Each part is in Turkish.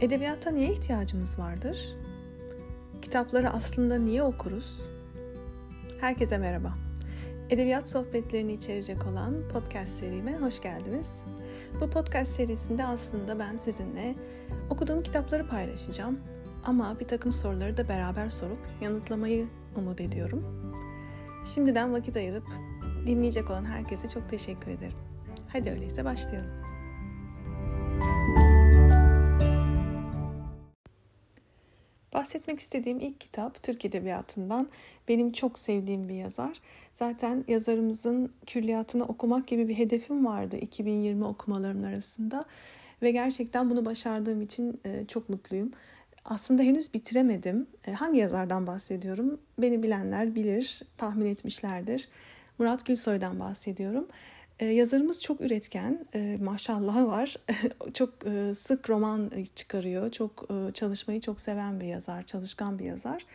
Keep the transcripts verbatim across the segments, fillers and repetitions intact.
Edebiyata niye ihtiyacımız vardır? Kitapları aslında niye okuruz? Herkese merhaba. Edebiyat sohbetlerini içerecek olan podcast serime hoş geldiniz. Bu podcast serisinde aslında ben sizinle okuduğum kitapları paylaşacağım. Ama bir takım soruları da beraber sorup yanıtlamayı umut ediyorum. Şimdiden vakit ayırıp dinleyecek olan herkese çok teşekkür ederim. Hadi öyleyse başlayalım. Bahsetmek istediğim ilk kitap Türk Edebiyatı'ndan. Benim çok sevdiğim bir yazar. Zaten yazarımızın külliyatını okumak gibi bir hedefim vardı iki bin yirmi okumalarım arasında. Ve gerçekten bunu başardığım için çok mutluyum. Aslında henüz bitiremedim. Hangi yazardan bahsediyorum? Beni bilenler bilir, tahmin etmişlerdir. Murat Gülsoy'dan bahsediyorum. Yazarımız çok üretken, maşallah var. Çok sık roman çıkarıyor. Çok çalışmayı çok seven bir yazar, çalışkan bir yazar.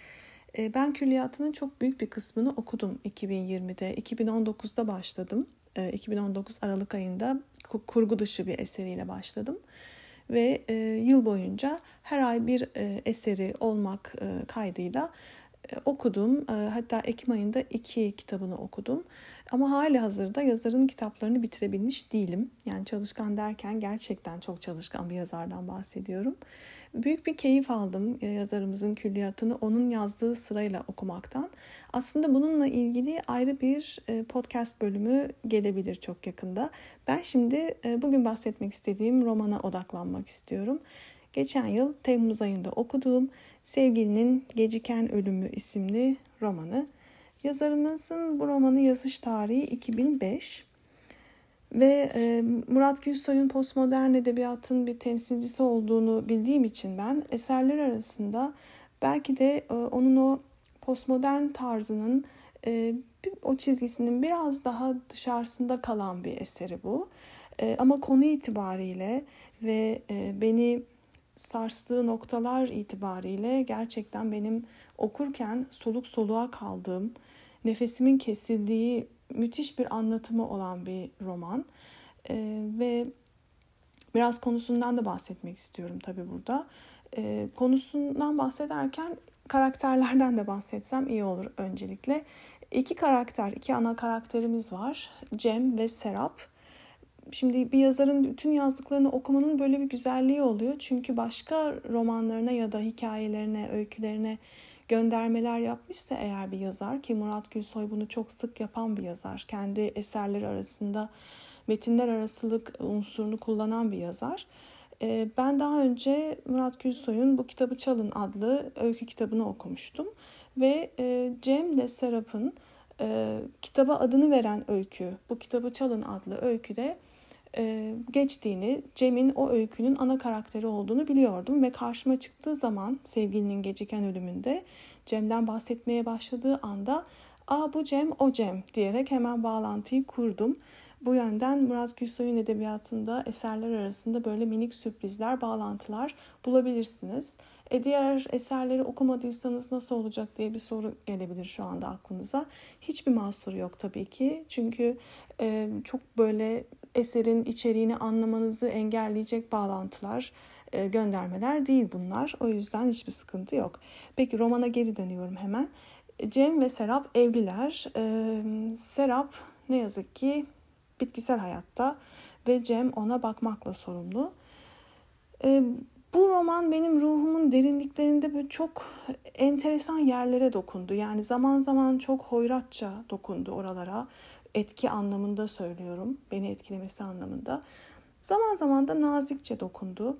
Ben külliyatının çok büyük bir kısmını okudum iki bin yirmide. iki bin on dokuzda başladım. iki bin on dokuz Aralık ayında kurgu dışı bir eseriyle başladım. Ve e, yıl boyunca her ay bir e, eseri olmak e, kaydıyla e, okudum. E, hatta Ekim ayında iki kitabını okudum. Ama hali hazırda yazarın kitaplarını bitirebilmiş değilim. Yani çalışkan derken gerçekten çok çalışkan bir yazardan bahsediyorum. Büyük bir keyif aldım e, yazarımızın külliyatını onun yazdığı sırayla okumaktan. Aslında bununla ilgili ayrı bir e, podcast bölümü gelebilir çok yakında. Ben şimdi e, bugün bahsetmek istediğim romana odaklanmak istiyorum. Geçen yıl Temmuz ayında okuduğum Sevgilinin Geciken Ölümü isimli romanı. Yazarımızın bu romanı yazış tarihi iki bin beş ve Murat Gülsoy'un postmodern edebiyatın bir temsilcisi olduğunu bildiğim için ben eserler arasında belki de onun o postmodern tarzının o çizgisinin biraz daha dışarısında kalan bir eseri bu. Ama konu itibariyle ve beni sarstığı noktalar itibariyle gerçekten benim okurken soluk soluğa kaldığım, nefesimin kesildiği müthiş bir anlatımı olan bir roman. Ee, ve biraz konusundan da bahsetmek istiyorum tabii burada. Ee, konusundan bahsederken karakterlerden de bahsetsem iyi olur öncelikle. İki karakter, iki ana karakterimiz var. Cem ve Serap. Şimdi bir yazarın bütün yazdıklarını okumanın böyle bir güzelliği oluyor. Çünkü başka romanlarına ya da hikayelerine, öykülerine göndermeler yapmışsa eğer bir yazar, ki Murat Gülsoy bunu çok sık yapan bir yazar. Kendi eserleri arasında metinler arasılık unsurunu kullanan bir yazar. Ben daha önce Murat Gülsoy'un Bu Kitabı Çalın adlı öykü kitabını okumuştum. Ve Cem de Serap'ın kitaba adını veren öykü, Bu Kitabı Çalın adlı öyküde geçtiğini, Cem'in o öykünün ana karakteri olduğunu biliyordum ve karşıma çıktığı zaman Sevgilinin Geciken Ölümünde Cem'den bahsetmeye başladığı anda "Aa, bu Cem, o Cem" diyerek hemen bağlantıyı kurdum. Bu yönden Murat Gülsoy'un edebiyatında eserler arasında böyle minik sürprizler, bağlantılar bulabilirsiniz. E diğer eserleri okumadıysanız nasıl olacak diye bir soru gelebilir şu anda aklınıza. Hiçbir mahsuru yok tabii ki. Çünkü e, çok böyle eserin içeriğini anlamanızı engelleyecek bağlantılar, e, göndermeler değil bunlar. O yüzden hiçbir sıkıntı yok. Peki romana geri dönüyorum hemen. Cem ve Serap evliler. E, Serap ne yazık ki bitkisel hayatta ve Cem ona bakmakla sorumlu. E, Bu roman benim ruhumun derinliklerinde böyle çok enteresan yerlere dokundu. Yani zaman zaman çok hoyratça dokundu oralara. Etki anlamında söylüyorum. Beni etkilemesi anlamında. Zaman zaman da nazikçe dokundu.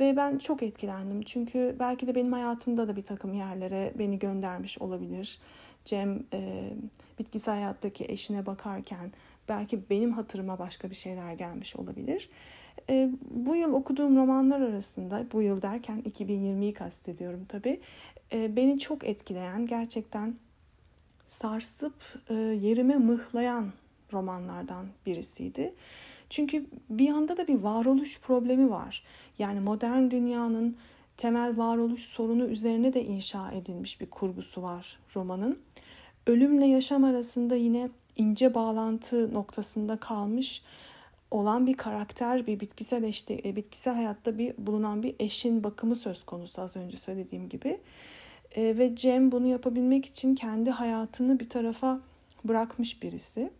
Ve ben çok etkilendim. Çünkü belki de benim hayatımda da bir takım yerlere beni göndermiş olabilir. Cem e, bitkisel hayattaki eşine bakarken belki benim hatırıma başka bir şeyler gelmiş olabilir. E, bu yıl okuduğum romanlar arasında, bu yıl derken iki bin yirmiyi kastediyorum tabii, e, beni çok etkileyen, gerçekten sarsıp e, yerime mıhlayan romanlardan birisiydi. Çünkü bir yanda da bir varoluş problemi var. Yani modern dünyanın temel varoluş sorunu üzerine de inşa edilmiş bir kurgusu var romanın. Ölümle yaşam arasında yine ince bağlantı noktasında kalmış. olan bir karakter, bir bitkisel eşte, bitkisel hayatta bir bulunan bir eşin bakımı söz konusu az önce söylediğim gibi. E, ve Cem bunu yapabilmek için kendi hayatını bir tarafa bırakmış birisi.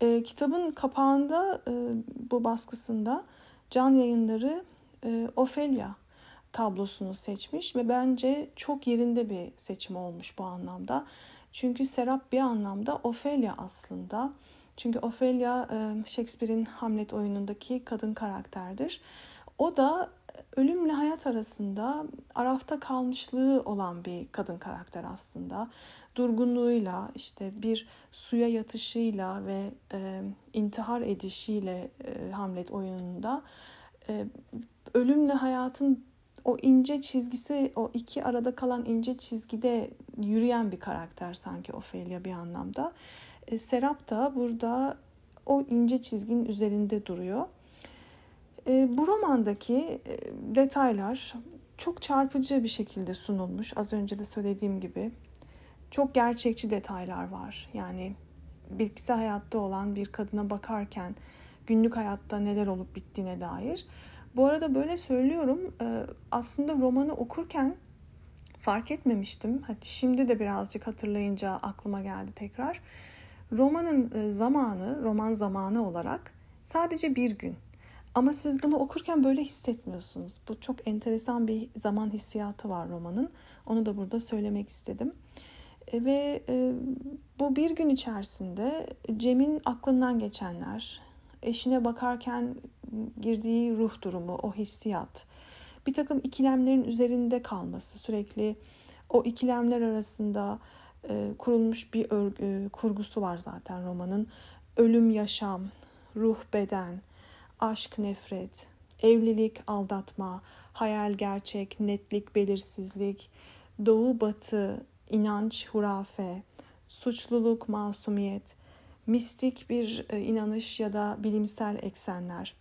E, kitabın kapağında e, bu baskısında Can Yayınları e, Ofelia tablosunu seçmiş ve bence çok yerinde bir seçim olmuş bu anlamda. Çünkü Serap bir anlamda Ofelia aslında. Çünkü Ofelia Shakespeare'in Hamlet oyunundaki kadın karakterdir. O da ölümle hayat arasında arafta kalmışlığı olan bir kadın karakter aslında. Durgunluğuyla, işte bir suya yatışıyla ve e, intihar edişiyle e, Hamlet oyununda e, ölümle hayatın o ince çizgisi, o iki arada kalan ince çizgide yürüyen bir karakter sanki Ofelia bir anlamda. E, Serap da burada o ince çizginin üzerinde duruyor. E, bu romandaki e, detaylar çok çarpıcı bir şekilde sunulmuş. Az önce de söylediğim gibi çok gerçekçi detaylar var. Yani bitkisel hayatta olan bir kadına bakarken günlük hayatta neler olup bittiğine dair. Bu arada böyle söylüyorum, aslında romanı okurken fark etmemiştim. Hadi şimdi de birazcık hatırlayınca aklıma geldi tekrar. Romanın zamanı, roman zamanı olarak sadece bir gün. Ama siz bunu okurken böyle hissetmiyorsunuz. Bu çok enteresan bir zaman hissiyatı var romanın. Onu da burada söylemek istedim. Ve bu bir gün içerisinde Cem'in aklından geçenler, eşine bakarken girdiği ruh durumu, o hissiyat, bir takım ikilemlerin üzerinde kalması, sürekli o ikilemler arasında e, kurulmuş bir örgü, kurgusu var zaten romanın. Ölüm, yaşam, ruh, beden, aşk, nefret, evlilik, aldatma, hayal, gerçek, netlik, belirsizlik, doğu, batı, inanç, hurafe, suçluluk, masumiyet, mistik bir inanış ya da bilimsel eksenler.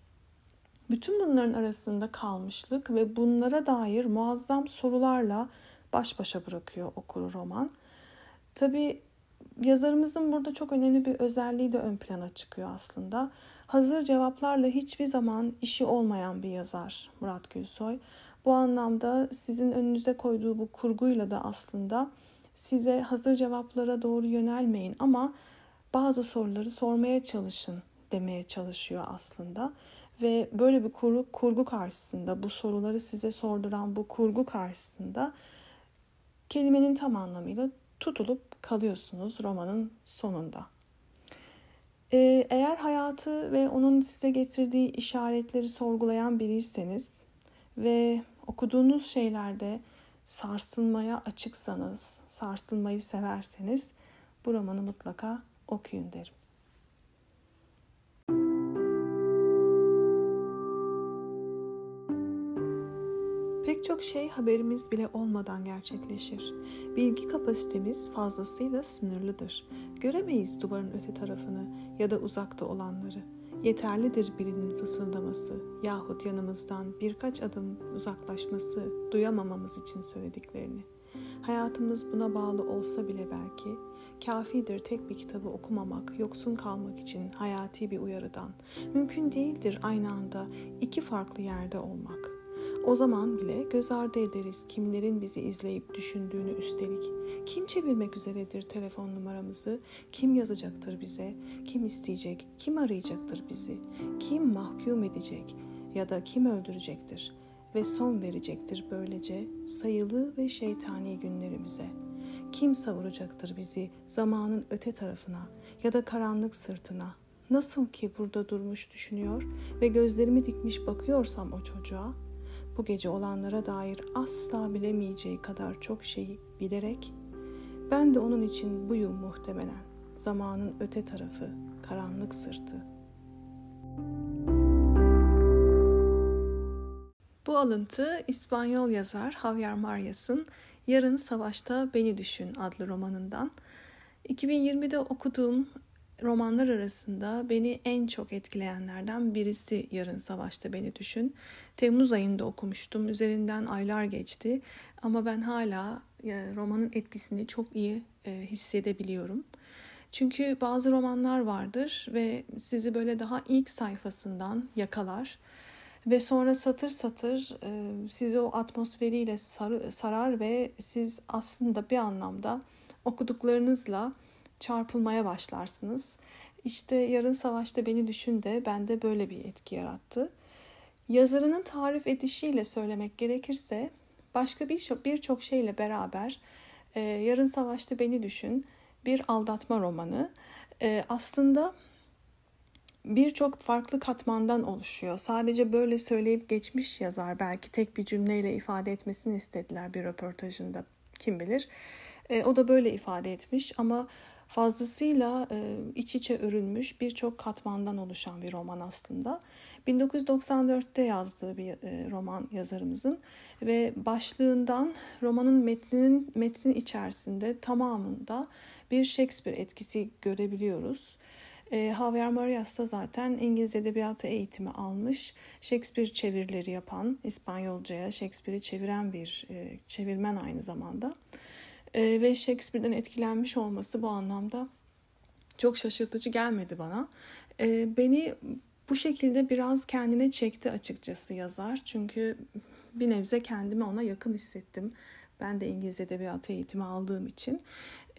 Bütün bunların arasında kalmışlık ve bunlara dair muazzam sorularla baş başa bırakıyor okuru roman. Tabii yazarımızın burada çok önemli bir özelliği de ön plana çıkıyor aslında. Hazır cevaplarla hiçbir zaman işi olmayan bir yazar Murat Gülsoy. Bu anlamda sizin önünüze koyduğu bu kurguyla da aslında size hazır cevaplara doğru yönelmeyin ama bazı soruları sormaya çalışın demeye çalışıyor aslında. Ve böyle bir kurgu, kurgu karşısında, bu soruları size sorduran bu kurgu karşısında kelimenin tam anlamıyla tutulup kalıyorsunuz romanın sonunda. Ee, eğer hayatı ve onun size getirdiği işaretleri sorgulayan biriyseniz ve okuduğunuz şeylerde sarsılmaya açıksanız, sarsılmayı severseniz bu romanı mutlaka okuyun derim. Pek çok şey haberimiz bile olmadan gerçekleşir. Bilgi kapasitemiz fazlasıyla sınırlıdır. Göremeyiz duvarın öte tarafını ya da uzakta olanları. Yeterlidir birinin fısıldaması yahut yanımızdan birkaç adım uzaklaşması duyamamamız için söylediklerini. Hayatımız buna bağlı olsa bile belki kâfidir tek bir kitabı okumamak, yoksun kalmak için hayati bir uyarıdan. Mümkün değildir aynı anda iki farklı yerde olmak. O zaman bile göz ardı ederiz kimlerin bizi izleyip düşündüğünü üstelik. Kim çevirmek üzeredir telefon numaramızı, kim yazacaktır bize, kim isteyecek, kim arayacaktır bizi, kim mahkum edecek ya da kim öldürecektir ve son verecektir böylece sayılı ve şeytani günlerimize. Kim savuracaktır bizi zamanın öte tarafına ya da karanlık sırtına? Nasıl ki burada durmuş düşünüyor ve gözlerimi dikmiş bakıyorsam o çocuğa, bu gece olanlara dair asla bilemeyeceği kadar çok şeyi bilerek, ben de onun için buyum muhtemelen, zamanın öte tarafı, karanlık sırtı. Bu alıntı İspanyol yazar Javier Marías'ın Yarın Savaşta Beni Düşün adlı romanından. iki bin yirmide okuduğum romanlar arasında beni en çok etkileyenlerden birisi Yarın Savaşta Beni Düşün. Temmuz ayında okumuştum. Üzerinden aylar geçti ama ben hala romanın etkisini çok iyi hissedebiliyorum. Çünkü bazı romanlar vardır ve sizi böyle daha ilk sayfasından yakalar ve sonra satır satır e, sizi o atmosferiyle sar, sarar ve siz aslında bir anlamda okuduklarınızla çarpılmaya başlarsınız. İşte Yarın Savaşta Beni Düşün de bende böyle bir etki yarattı. Yazarının tarif edişiyle söylemek gerekirse başka birçok şeyle beraber e, Yarın Savaşta Beni Düşün bir aldatma romanı. E, aslında birçok farklı katmandan oluşuyor. Sadece böyle söyleyip geçmiş yazar belki tek bir cümleyle ifade etmesini istediler bir röportajında, kim bilir. E, o da böyle ifade etmiş ama fazlasıyla e, iç içe örülmüş birçok katmandan oluşan bir roman aslında. bin dokuz yüz doksan dörtte yazdığı bir e, roman yazarımızın ve başlığından romanın metninin metnin içerisinde tamamında bir Shakespeare etkisi görebiliyoruz. E, Javier Marías da zaten İngiliz edebiyatı eğitimi almış, Shakespeare çevirileri yapan, İspanyolcaya Shakespeare'i çeviren bir e, çevirmen aynı zamanda. Ee, ve Shakespeare'den etkilenmiş olması bu anlamda çok şaşırtıcı gelmedi bana. Ee, beni bu şekilde biraz kendine çekti açıkçası yazar. Çünkü bir nebze kendimi ona yakın hissettim. Ben de İngiliz edebiyatı eğitimi aldığım için.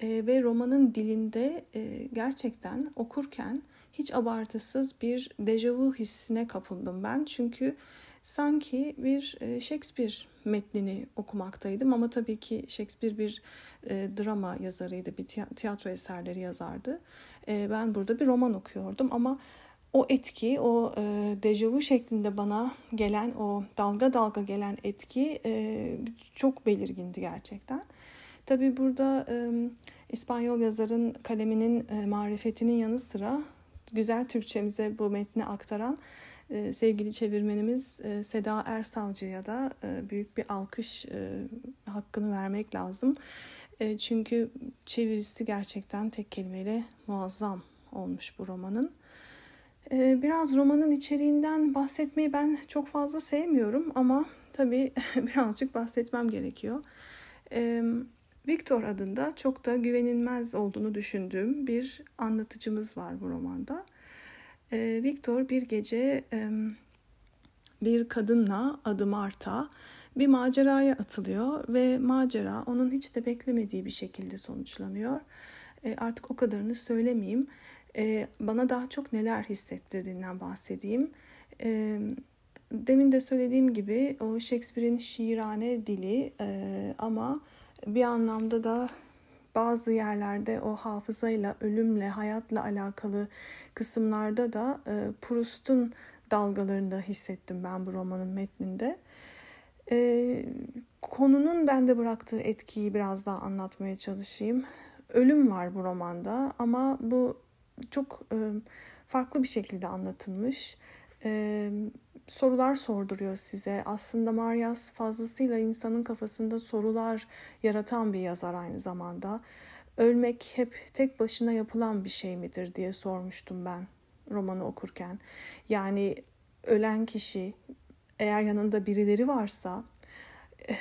Ee, ve romanın dilinde e, gerçekten okurken hiç abartısız bir dejavu hissine kapıldım ben. Çünkü sanki bir Shakespeare metnini okumaktaydım ama tabii ki Shakespeare bir e, drama yazarıydı, bir tiyatro eserleri yazardı. E, ben burada bir roman okuyordum ama o etki, o e, dejavu şeklinde bana gelen, o dalga dalga gelen etki e, çok belirgindi gerçekten. Tabii burada e, İspanyol yazarın kaleminin e, marifetinin yanı sıra güzel Türkçemize bu metni aktaran sevgili çevirmenimiz Seda Ersavcı'ya da büyük bir alkış hakkını vermek lazım. Çünkü çevirisi gerçekten tek kelimeyle muazzam olmuş bu romanın. Biraz romanın içeriğinden bahsetmeyi ben çok fazla sevmiyorum ama tabii birazcık bahsetmem gerekiyor. Victor adında çok da güvenilmez olduğunu düşündüğüm bir anlatıcımız var bu romanda. Victor bir gece bir kadınla adı Marta bir maceraya atılıyor ve macera onun hiç de beklemediği bir şekilde sonuçlanıyor. Artık o kadarını söylemeyeyim. Bana daha çok neler hissettirdiğinden bahsedeyim. Demin de söylediğim gibi o Shakespeare'in şiirane dili ama bir anlamda da bazı yerlerde o hafızayla, ölümle, hayatla alakalı kısımlarda da e, Proust'un dalgalarını da hissettim ben bu romanın metninde. E, konunun bende bıraktığı etkiyi biraz daha anlatmaya çalışayım. Ölüm var bu romanda ama bu çok e, farklı bir şekilde anlatılmış. E, sorular sorduruyor size. Aslında Marías fazlasıyla insanın kafasında sorular yaratan bir yazar aynı zamanda. Ölmek hep tek başına yapılan bir şey midir diye sormuştum ben romanı okurken. Yani ölen kişi eğer yanında birileri varsa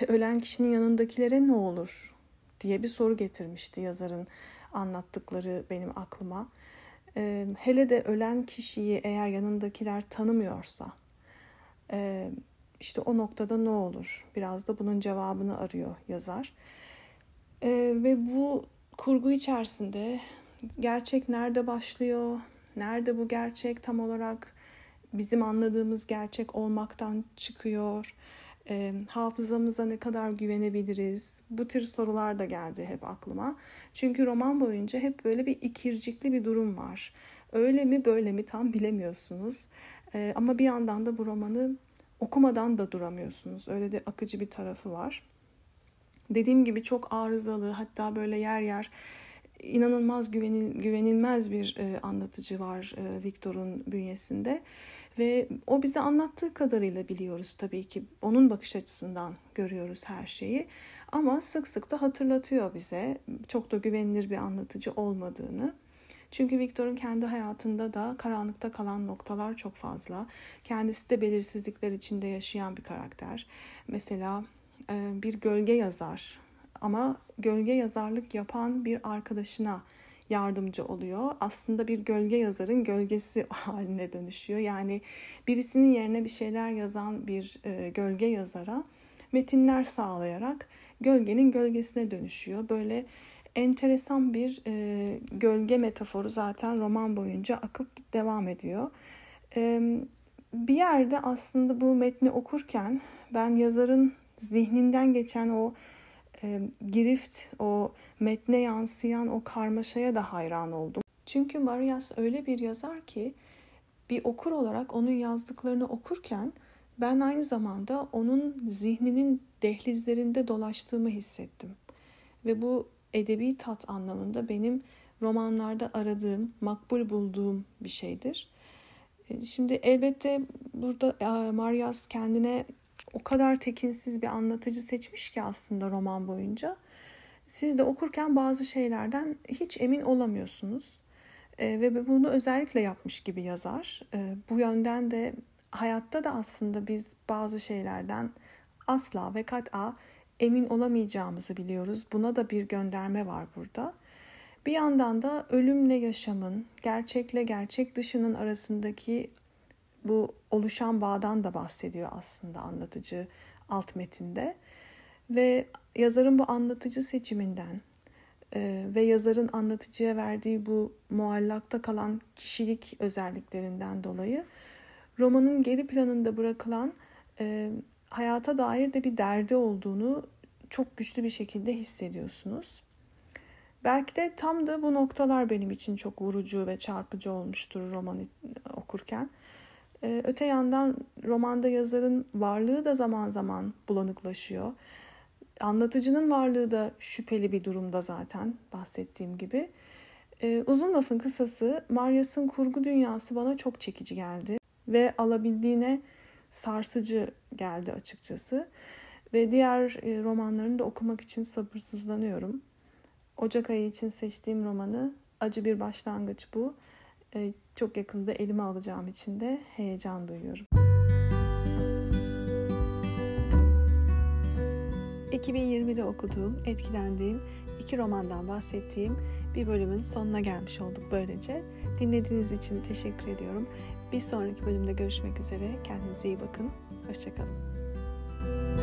ölen kişinin yanındakilere ne olur diye bir soru getirmişti yazarın anlattıkları benim aklıma. Hele de ölen kişiyi eğer yanındakiler tanımıyorsa Ee, işte o noktada ne olur? Biraz da bunun cevabını arıyor yazar. Ee, ve bu kurgu içerisinde gerçek nerede başlıyor? Nerede bu gerçek tam olarak bizim anladığımız gerçek olmaktan çıkıyor? Ee, hafızamıza ne kadar güvenebiliriz? Bu tür sorular da geldi hep aklıma. Çünkü roman boyunca hep böyle bir ikircikli bir durum var. Öyle mi böyle mi tam bilemiyorsunuz. Ee, ama bir yandan da bu romanı okumadan da duramıyorsunuz. Öyle de akıcı bir tarafı var. Dediğim gibi çok arızalı, hatta böyle yer yer inanılmaz güvenil, güvenilmez bir e, anlatıcı var e, Victor'un bünyesinde. Ve o bize anlattığı kadarıyla biliyoruz tabii ki. Onun bakış açısından görüyoruz her şeyi. Ama sık sık da hatırlatıyor bize çok da güvenilir bir anlatıcı olmadığını. Çünkü Victor'un kendi hayatında da karanlıkta kalan noktalar çok fazla. Kendisi de belirsizlikler içinde yaşayan bir karakter. Mesela bir gölge yazar ama gölge yazarlık yapan bir arkadaşına yardımcı oluyor. Aslında bir gölge yazarın gölgesi haline dönüşüyor. Yani birisinin yerine bir şeyler yazan bir gölge yazara metinler sağlayarak gölgenin gölgesine dönüşüyor. Böyle enteresan bir gölge metaforu zaten roman boyunca akıp devam ediyor. Bir yerde aslında bu metni okurken ben yazarın zihninden geçen o e, girift, o metne yansıyan o karmaşaya da hayran oldum. Çünkü Marías öyle bir yazar ki bir okur olarak onun yazdıklarını okurken ben aynı zamanda onun zihninin dehlizlerinde dolaştığımı hissettim. Ve bu edebi tat anlamında benim romanlarda aradığım, makbul bulduğum bir şeydir. Şimdi elbette burada Marías kendine o kadar tekinsiz bir anlatıcı seçmiş ki aslında roman boyunca. Siz de okurken bazı şeylerden hiç emin olamıyorsunuz. E, ve bunu özellikle yapmış gibi yazar. E, bu yönden de hayatta da aslında biz bazı şeylerden asla ve kat'a emin olamayacağımızı biliyoruz. Buna da bir gönderme var burada. Bir yandan da ölümle yaşamın, gerçekle gerçek dışının arasındaki bu oluşan bağdan da bahsediyor aslında anlatıcı alt metinde. Ve yazarın bu anlatıcı seçiminden e, ve yazarın anlatıcıya verdiği bu muallakta kalan kişilik özelliklerinden dolayı romanın geri planında bırakılan e, hayata dair de bir derdi olduğunu çok güçlü bir şekilde hissediyorsunuz. Belki de tam da bu noktalar benim için çok vurucu ve çarpıcı olmuştur romanı okurken. Öte yandan romanda yazarın varlığı da zaman zaman bulanıklaşıyor. Anlatıcının varlığı da şüpheli bir durumda zaten bahsettiğim gibi. Ee, uzun lafın kısası, Marías'ın kurgu dünyası bana çok çekici geldi. Ve alabildiğine sarsıcı geldi açıkçası. Ve diğer romanlarını da okumak için sabırsızlanıyorum. Ocak ayı için seçtiğim romanı Acı Bir Başlangıç bu. Ee, Çok yakında elime alacağım için de heyecan duyuyorum. iki bin yirmide okuduğum, etkilendiğim, iki romandan bahsettiğim bir bölümün sonuna gelmiş olduk böylece. Dinlediğiniz için teşekkür ediyorum. Bir sonraki bölümde görüşmek üzere. Kendinize iyi bakın. Hoşça kalın.